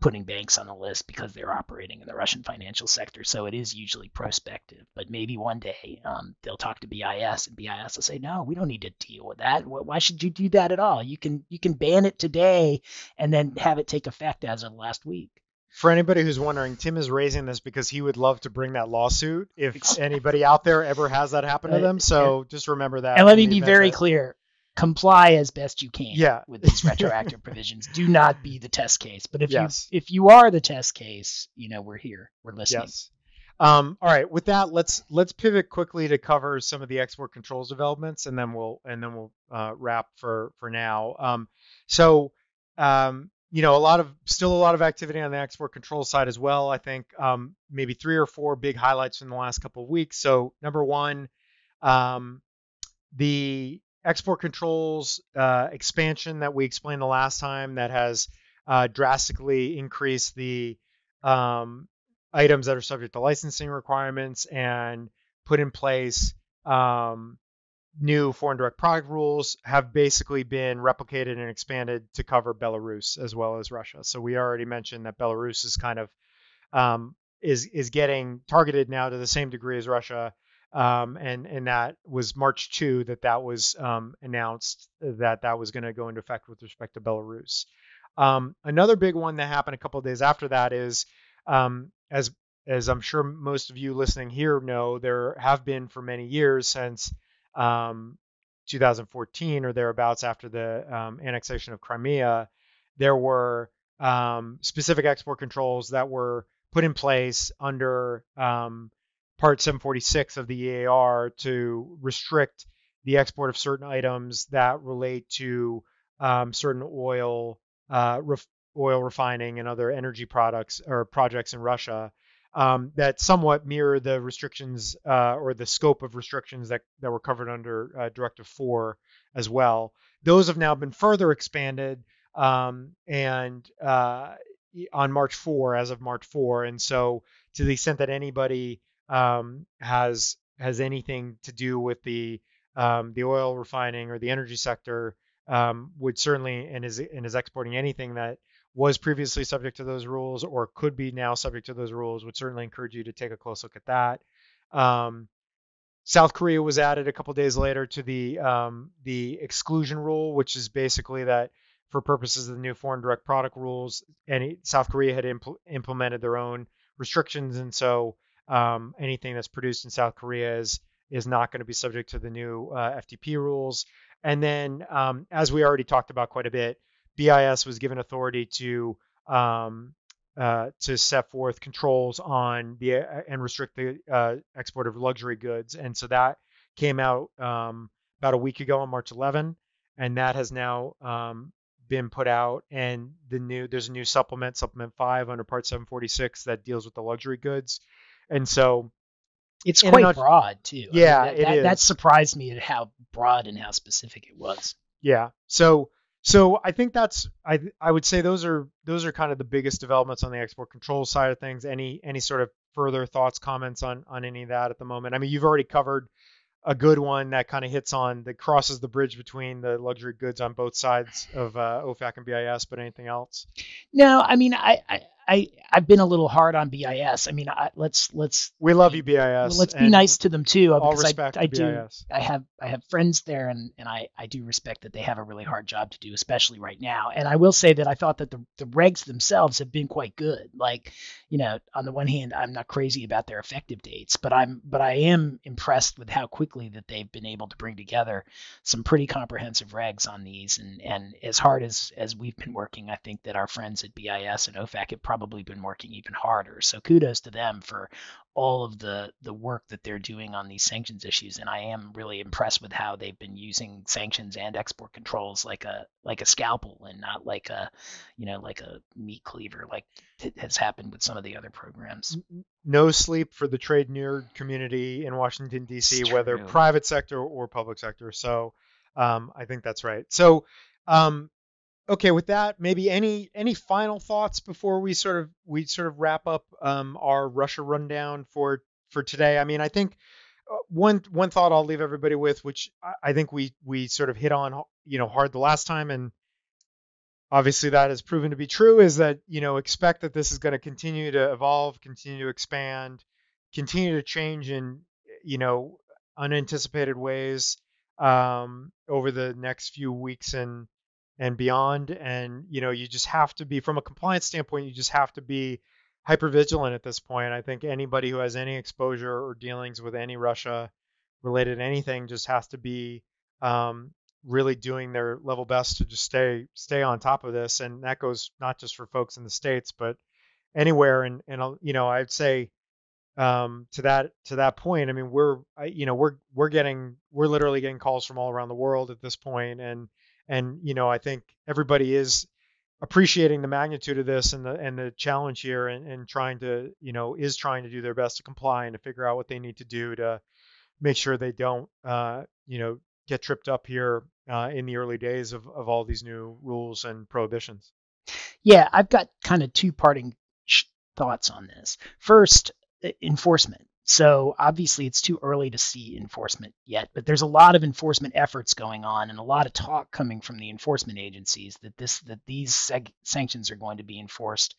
putting banks on the list because they're operating in the Russian financial sector. So it is usually prospective, but maybe one day they'll talk to BIS, and BIS will say, no, we don't need to deal with that. Why should you do that at all? You can ban it today and then have it take effect as of last week. For anybody who's wondering, Tim is raising this because he would love to bring that lawsuit if anybody out there ever has that happen to them. So just remember that. And let me be very clear. Comply as best you can with these retroactive provisions. Do not be the test case. But if you are the test case, we're here. We're listening. Yes. All right. With that, let's pivot quickly to cover some of the export controls developments, and then we'll wrap for now. A lot of activity on the export control side as well. I think maybe three or four big highlights from the last couple of weeks. So number one, the export controls expansion that we explained the last time, that has drastically increased the items that are subject to licensing requirements, and put in place new foreign direct product rules, have basically been replicated and expanded to cover Belarus as well as Russia. So we already mentioned that Belarus is kind of is getting targeted now to the same degree as Russia. And that was March 2 that was announced that was going to go into effect with respect to Belarus. Another big one that happened a couple of days after that is, as I'm sure most of you listening here know, there have been for many years since 2014 or thereabouts, after the annexation of Crimea, there were specific export controls that were put in place under Part 746 of the EAR to restrict the export of certain items that relate to certain oil refining and other energy products or projects in Russia. That somewhat mirror the restrictions or the scope of restrictions that were covered under Directive 4 as well. Those have now been further expanded and on March 4, as of March 4. And so to the extent that anybody has anything to do with the oil refining or the energy sector would certainly and is exporting anything that was previously subject to those rules or could be now subject to those rules, would certainly encourage you to take a close look at that. South Korea was added a couple days later to the exclusion rule, which is basically that for purposes of the new foreign direct product rules. And South Korea had implemented their own restrictions. And so anything that's produced in South Korea is not going to be subject to the new FTP rules. And then, as we already talked about quite a bit, BIS was given authority to set forth controls on and restrict the export of luxury goods. And so that came out about a week ago on March 11, and that has now been put out. And there's a new supplement, Supplement 5 under Part 746, that deals with the luxury goods. And so it's quite broad too. Yeah, I mean, it is. That surprised me at how broad and how specific it was. Yeah. So I think I would say those are kind of the biggest developments on the export control side of things. Any sort of further thoughts, comments on any of that at the moment? I mean, you've already covered a good one that kind of crosses the bridge between the luxury goods on both sides of OFAC and BIS, but anything else? No, I mean, I've been a little hard on BIS. I mean, we love you, BIS. Let's be nice to them too. All respect to BIS. I have friends there, and I do respect that they have a really hard job to do, especially right now. And I will say that I thought that the regs themselves have been quite good. Like, you know, on the one hand, I'm not crazy about their effective dates, but I am impressed with how quickly that they've been able to bring together some pretty comprehensive regs on these. And as hard as we've been working, I think that our friends at BIS and OFAC have probably been working even harder. So kudos to them for all of the work that they're doing on these sanctions issues. And I am really impressed with how they've been using sanctions and export controls like a scalpel and not like a meat cleaver, like it has happened with some of the other programs. No sleep for the trade nerd community in Washington, D.C., whether private sector or public sector. So I think that's right. So okay, with that, maybe any final thoughts before we sort of wrap up our Russia rundown for today? I mean, I think one thought I'll leave everybody with, which I think we sort of hit on, you know, hard the last time, and obviously that has proven to be true, is that, you know, expect that this is going to continue to evolve, continue to expand, continue to change in, you know, unanticipated ways over the next few weeks and beyond. And, you know, you just have to be, from a compliance standpoint, you just have to be hypervigilant at this point. I think anybody who has any exposure or dealings with any Russia related anything just has to be really doing their level best to just stay on top of this. And that goes not just for folks in the States, but anywhere. And you know, I'd say to that point, I mean, we're literally getting calls from all around the world at this point. And, you know, I think everybody is appreciating the magnitude of this and the challenge here and trying to, you know, is trying to do their best to comply and to figure out what they need to do to make sure they don't, you know, get tripped up here in the early days of all these new rules and prohibitions. Yeah, I've got kind of two parting thoughts on this. First, enforcement. So obviously it's too early to see enforcement yet, but there's a lot of enforcement efforts going on and a lot of talk coming from the enforcement agencies that these sanctions are going to be enforced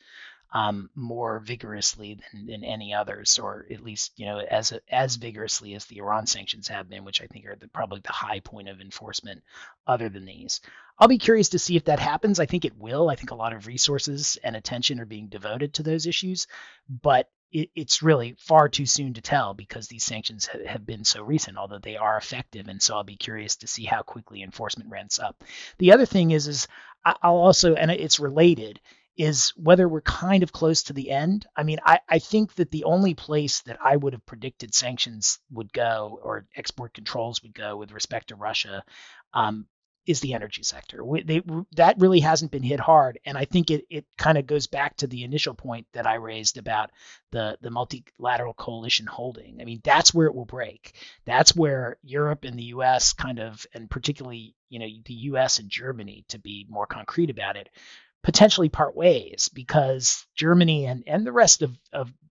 more vigorously than any others, or at least, you know, as vigorously as the Iran sanctions have been, which I think are probably the high point of enforcement other than these. I'll be curious to see if that happens. I think it will. I think a lot of resources and attention are being devoted to those issues, but it's really far too soon to tell because these sanctions have been so recent, although they are effective. And so I'll be curious to see how quickly enforcement ramps up. The other thing is I'll also, and it's related, is whether we're kind of close to the end. I mean, I think that the only place that I would have predicted sanctions would go or export controls would go with respect to Russia is the energy sector. That really hasn't been hit hard. And I think it kind of goes back to the initial point that I raised about the multilateral coalition holding. I mean, that's where it will break. That's where Europe and the US kind of, and particularly, you know, the US and Germany, to be more concrete about it, potentially part ways, because Germany and the rest of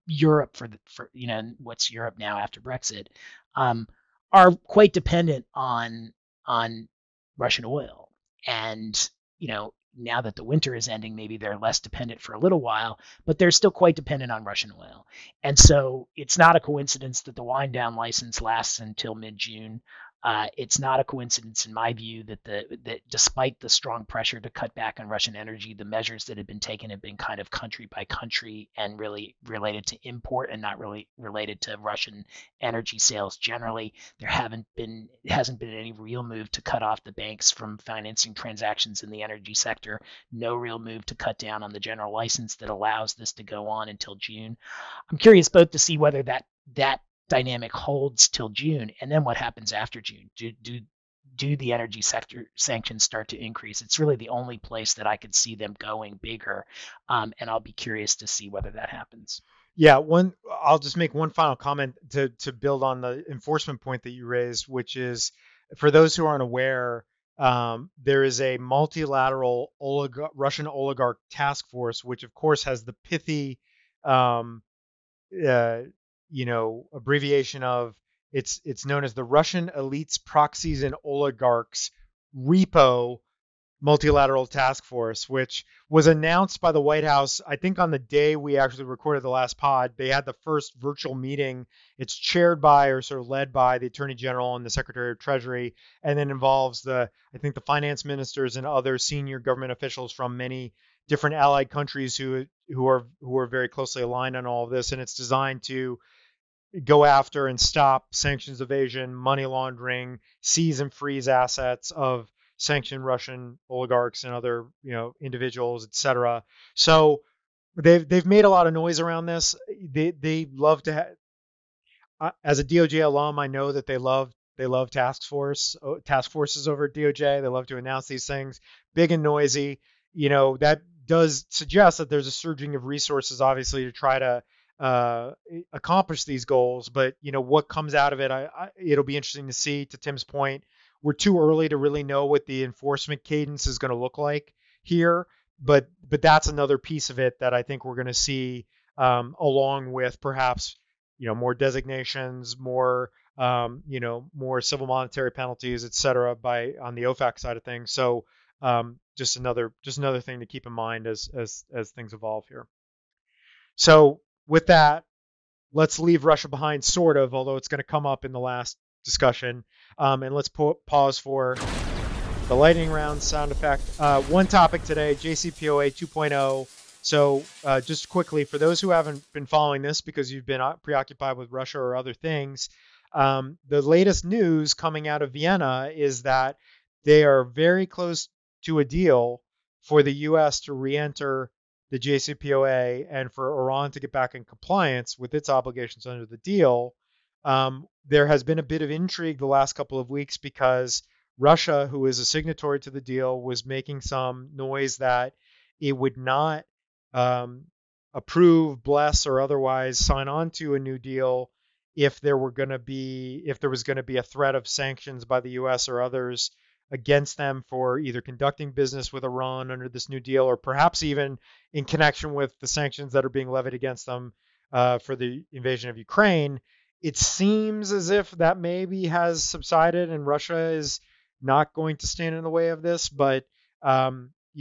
Europe for you know, what's Europe now after Brexit, are quite dependent on Russian oil. And, you know, now that the winter is ending, maybe they're less dependent for a little while, but they're still quite dependent on Russian oil. And so it's not a coincidence that the wind down license lasts until mid-June. It's not a coincidence, in my view, that despite the strong pressure to cut back on Russian energy, the measures that have been taken have been kind of country by country and really related to import and not really related to Russian energy sales generally. There hasn't been any real move to cut off the banks from financing transactions in the energy sector. No real move to cut down on the general license that allows this to go on until June. I'm curious both to see whether that dynamic holds till June, and then what happens after June? Do the energy sector sanctions start to increase? It's really the only place that I could see them going bigger, and I'll be curious to see whether that happens. Yeah, I'll just make one final comment to build on the enforcement point that you raised, which is, for those who aren't aware, there is a multilateral Russian oligarch task force, which of course has the pithy abbreviation of it's known as the Russian Elites, Proxies, and Oligarchs Repo Multilateral Task Force, which was announced by the White House, I think, on the day we actually recorded the last pod. They had the first virtual meeting. It's chaired by, or sort of led by, the Attorney General and the Secretary of Treasury, and then involves the finance ministers and other senior government officials from many different allied countries who are very closely aligned on all of this. And it's designed to go after and stop sanctions evasion, money laundering, seize and freeze assets of sanctioned Russian oligarchs and other, individuals, et cetera. So they've made a lot of noise around this. They love to have, as a DOJ alum, I know that they love task forces over at DOJ. They love to announce these things, big and noisy. That does suggest that there's a surging of resources, obviously, to try to accomplish these goals. But, what comes out of it, it'll be interesting to see. To Tim's point, we're too early to really know what the enforcement cadence is going to look like here. But that's another piece of it that I think we're going to see, along with perhaps, more designations, more, more civil monetary penalties, et cetera, on the OFAC side of things. So, just another thing to keep in mind as things evolve here. So with that, let's leave Russia behind, sort of, although it's going to come up in the last discussion. And let's pause for the lightning round sound effect. One topic today, JCPOA 2.0. So just quickly, for those who haven't been following this because you've been preoccupied with Russia or other things, the latest news coming out of Vienna is that they are very close to a deal for the U.S. to re-enter the JCPOA and for Iran to get back in compliance with its obligations under the deal. There has been a bit of intrigue the last couple of weeks because Russia, who is a signatory to the deal, was making some noise that it would not approve, bless, or otherwise sign on to a new deal if there was going to be a threat of sanctions by the U.S. or others against them for either conducting business with Iran under this new deal, or perhaps even in connection with the sanctions that are being levied against them for the invasion of Ukraine. It seems as if that maybe has subsided and Russia is not going to stand in the way of this, but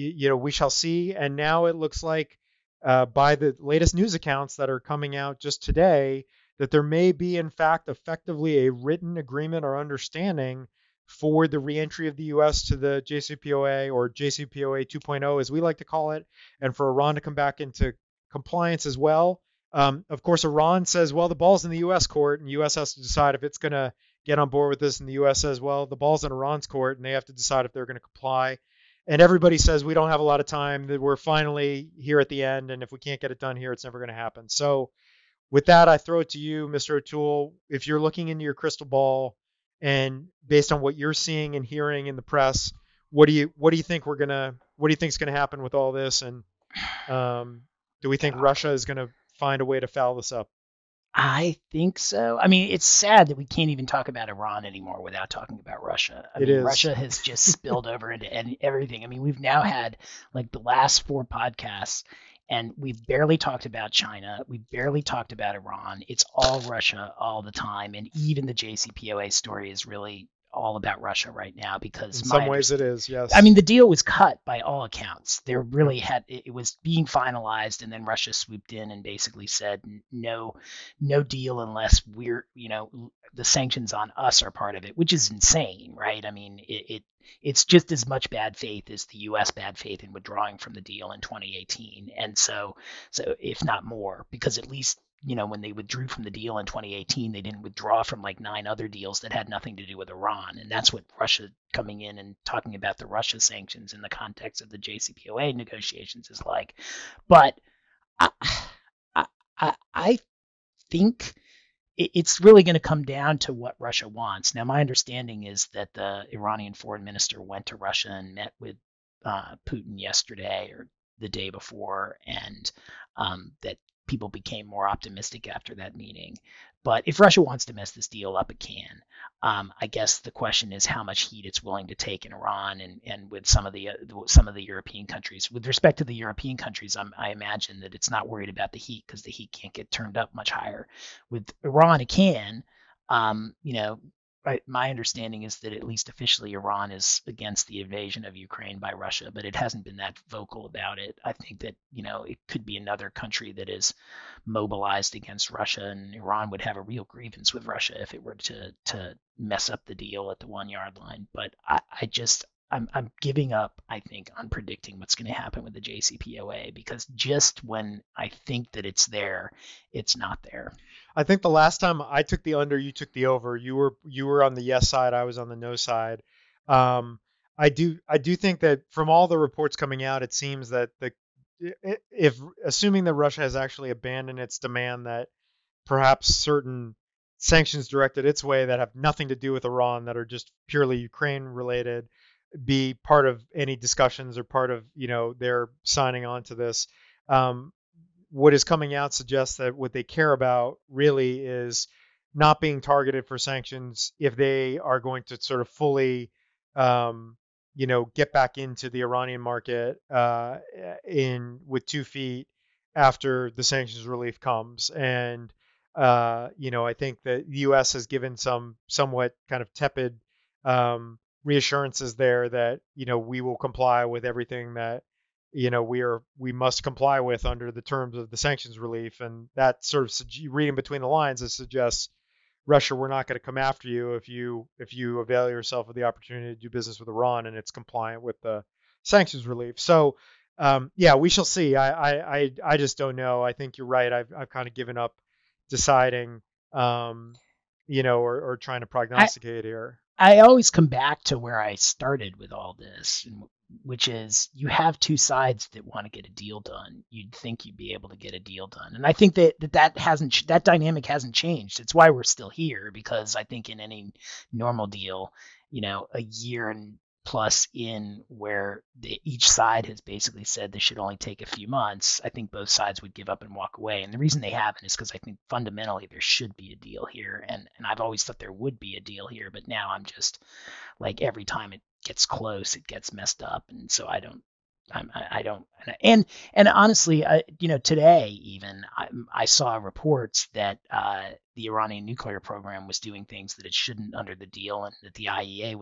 we shall see. And now it looks like by the latest news accounts that are coming out just today, that there may be, in fact, effectively a written agreement or understanding for the reentry of the U.S. to the JCPOA, or JCPOA 2.0, as we like to call it, and for Iran to come back into compliance as well. Of course, Iran says, well, the ball's in the U.S. court, and the U.S. has to decide if it's going to get on board with this. And the U.S. says, well, the ball's in Iran's court, and they have to decide if they're going to comply. And everybody says, we don't have a lot of time, that we're finally here at the end, and if we can't get it done here, it's never going to happen. So with that, I throw it to you, Mr. O'Toole. If you're looking into your crystal ball, and based on what you're seeing and hearing in the press, what do you think's gonna happen with all this? And do we think Russia is gonna find a way to foul this up? I think so. I mean, it's sad that we can't even talk about Iran anymore without talking about Russia. I mean, Russia has just spilled over into everything. I mean, we've now had like the last four podcasts, and we've barely talked about China. We barely talked about Iran. It's all Russia all the time. And even the JCPOA story is really all about Russia right now, because in some ways it is, yes. I mean, the deal was cut by all accounts. There really it was being finalized, and then Russia swooped in and basically said, no deal unless we're, the sanctions on us are part of it, which is insane, right? I mean, it's just as much bad faith as the U.S. bad faith in withdrawing from the deal in 2018, and so if not more, because at least, you know, when they withdrew from the deal in 2018, they didn't withdraw from like 9 other deals that had nothing to do with Iran. And that's what Russia coming in and talking about the Russia sanctions in the context of the JCPOA negotiations is like. But I think it's really going to come down to what Russia wants. Now, my understanding is that the Iranian foreign minister went to Russia and met with Putin yesterday or the day before, and that people became more optimistic after that meeting. But if Russia wants to mess this deal up, it can. I guess the question is how much heat it's willing to take in Iran and with some of the European countries. With respect to the European countries, I imagine that it's not worried about the heat because the heat can't get turned up much higher. With Iran, it can. My understanding is that at least officially Iran is against the invasion of Ukraine by Russia, but it hasn't been that vocal about it. I think that, you know, it could be another country that is mobilized against Russia, and Iran would have a real grievance with Russia if it were to mess up the deal at the 1-yard line. But I'm giving up, I think, on predicting what's going to happen with the JCPOA, because just when I think that it's there, it's not there. I think the last time I took the under, you took the over. You were on the yes side, I was on the no side. I do think that from all the reports coming out, it seems that assuming that Russia has actually abandoned its demand that perhaps certain sanctions directed its way that have nothing to do with Iran, that are just purely Ukraine related, be part of any discussions or part of, you know, their signing on to this. What is coming out suggests that what they care about really is not being targeted for sanctions if they are going to sort of fully, get back into the Iranian market with 2 feet after the sanctions relief comes. And, I think that the U.S. has given some somewhat kind of tepid reassurances there that, you know, we will comply with everything that, you know, we must comply with under the terms of the sanctions relief. And that sort of reading between the lines, it suggests, Russia, we're not going to come after you if you avail yourself of the opportunity to do business with Iran and it's compliant with the sanctions relief. So, we shall see. I just don't know. I think you're right. I've kind of given up deciding, or trying to prognosticate here. I always come back to where I started with all this, which is you have two sides that want to get a deal done. You'd think you'd be able to get a deal done. And I think that dynamic hasn't changed. It's why we're still here, because I think in any normal deal, you know, a year and plus in where each side has basically said this should only take a few months, I think both sides would give up and walk away. And the reason they haven't is because I think fundamentally there should be a deal here. And I've always thought there would be a deal here, but now I'm just like every time it gets close, it gets messed up. And so I don't, and honestly, today even I saw reports that the Iranian nuclear program was doing things that it shouldn't under the deal, and that the IAEA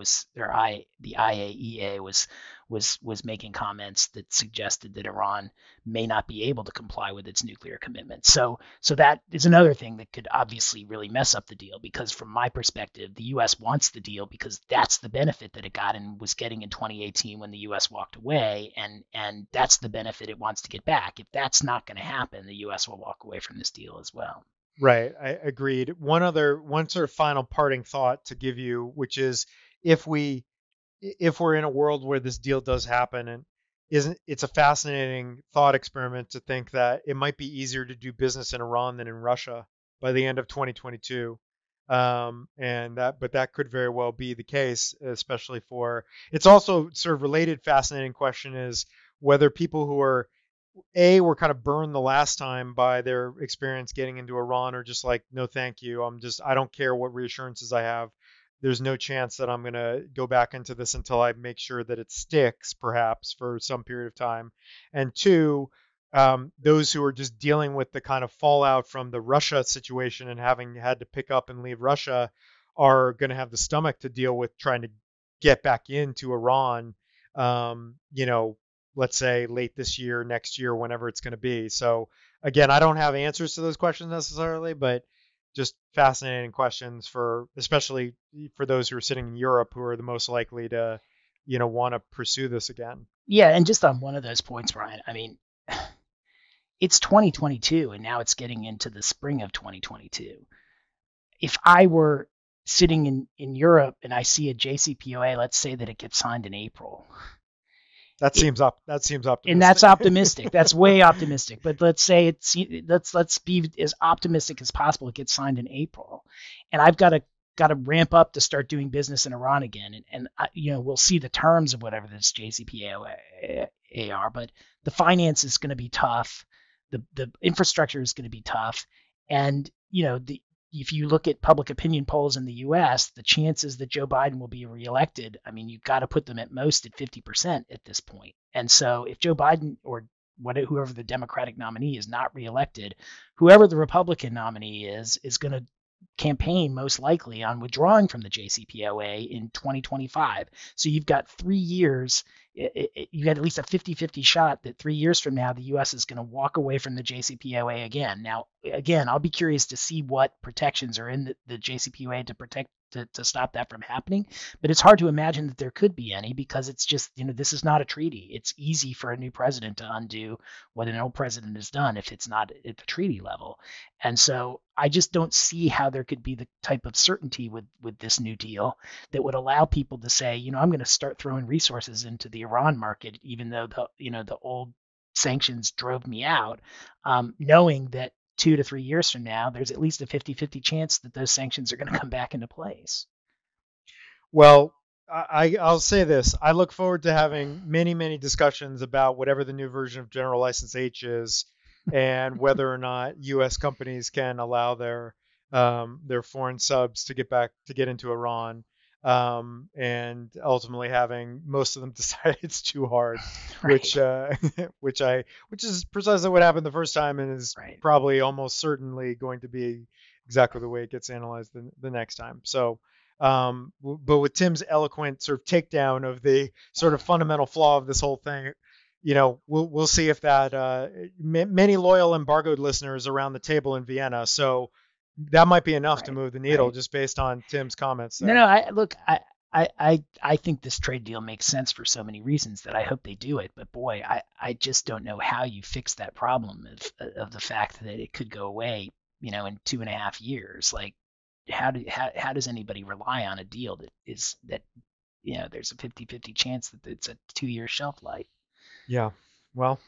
was making comments that suggested that Iran may not be able to comply with its nuclear commitment. So that is another thing that could obviously really mess up the deal, because from my perspective, the U.S. wants the deal because that's the benefit that it got and was getting in 2018 when the U.S. walked away, and that's the benefit it wants to get back. If that's not going to happen, the U.S. will walk away from this deal as well. Right. I agreed. One sort of final parting thought to give you, which is if we're in a world where this deal does happen, and it's a fascinating thought experiment to think that it might be easier to do business in Iran than in Russia by the end of 2022. But that could very well be the case, especially for, it's also sort of related, fascinating question is whether people who are were kind of burned the last time by their experience getting into Iran, or just like, no, thank you. I don't care what reassurances I have. There's no chance that I'm going to go back into this until I make sure that it sticks, perhaps for some period of time. And two, those who are just dealing with the kind of fallout from the Russia situation and having had to pick up and leave Russia are going to have the stomach to deal with trying to get back into Iran, let's say late this year, next year, whenever it's going to be. So again, I don't have answers to those questions necessarily, but just fascinating questions for, especially for those who are sitting in Europe who are the most likely to, you know, want to pursue this again. Yeah. And just on one of those points, Brian, I mean, it's 2022 and now it's getting into the spring of 2022. If I were sitting in Europe and I see a JCPOA, let's say that it gets signed in April. That seems optimistic. And that's optimistic. That's way optimistic. But let's say let's be as optimistic as possible. It gets signed in April, and I've got to ramp up to start doing business in Iran again. And you know, we'll see the terms of whatever this JCPOA are, but the finance is going to be tough. The infrastructure is going to be tough, and you know, if you look at public opinion polls in the U.S., the chances that Joe Biden will be reelected, I mean, you've got to put them at most at 50% at this point. And so if Joe Biden or whoever the Democratic nominee is not reelected, whoever the Republican nominee is going to campaign most likely on withdrawing from the JCPOA in 2025. So you've got 3 years, you got at least a 50-50 shot that 3 years from now, the U.S. is going to walk away from the JCPOA again. Now, again, I'll be curious to see what protections are in the JCPOA to protect, to stop that from happening. But it's hard to imagine that there could be any, because it's just, you know, this is not a treaty. It's easy for a new president to undo what an old president has done if it's not at the treaty level. And so I just don't see how there could be the type of certainty with this new deal that would allow people to say, you know, I'm going to start throwing resources into the Iran market, even though the old sanctions drove me out, knowing that 2 to 3 years from now, there's at least a 50-50 chance that those sanctions are going to come back into place. Well, I'll say this. I look forward to having many, many discussions about whatever the new version of General License H is and whether or not U.S. companies can allow their foreign subs to get into Iran, and ultimately having most of them decide it's too hard, right. which is precisely what happened the first time, and is right. Probably almost certainly going to be exactly the way it gets analyzed the next time. So, but with Tim's eloquent sort of takedown of the sort of fundamental flaw of this whole thing, you know, we'll see if that many loyal embargoed listeners around the table in Vienna. So that might be enough to move the needle, just based on Tim's comments. There. No. I think this trade deal makes sense for so many reasons that I hope they do it. But boy, I just don't know how you fix that problem of the fact that it could go away, you know, in 2.5 years. Like, how does anybody rely on a deal that you know, there's a 50-50 chance that it's a 2-year shelf life? Yeah. Well,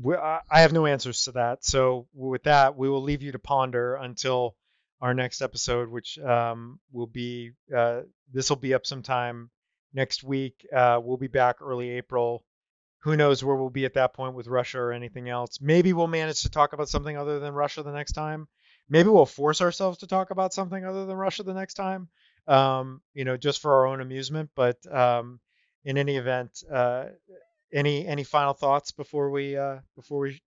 I have no answers to that. So with that, we will leave you to ponder until our next episode, which will be, this will be up sometime next week. We'll be back early April. Who knows where we'll be at that point with Russia or anything else. Maybe we'll manage to talk about something other than Russia the next time. Maybe we'll force ourselves to talk about something other than Russia the next time, you know, just for our own amusement. But in any event, any final thoughts before we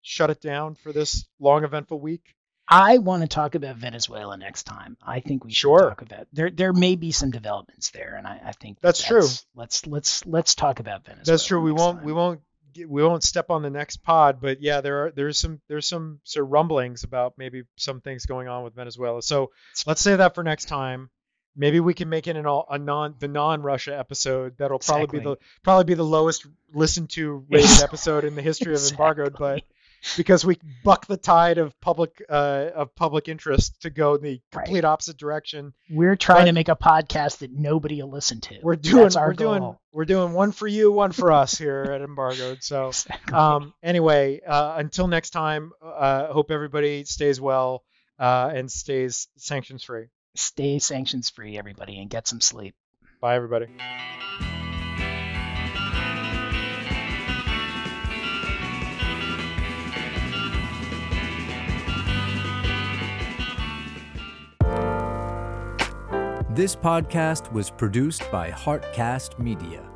shut it down for this long, eventful week? I want to talk about Venezuela next time. I think we should talk about there may be some developments there, and I think that's true. Let's talk about Venezuela. That's true. We won't step on the next pod, but yeah, there's some sort of rumblings about maybe some things going on with Venezuela. So let's save that for next time. Maybe we can make it the non-Russia episode. That'll probably be the lowest listened to rated episode in the history of Embargoed, but because we buck the tide of public interest to go the complete opposite direction. We're trying to make a podcast that nobody will listen to. We're doing one for you, one for us here at Embargoed. So anyway, until next time, hope everybody stays well and stays sanctions free. Stay sanctions free, everybody, and get some sleep. Bye, everybody. This podcast was produced by Heartcast Media.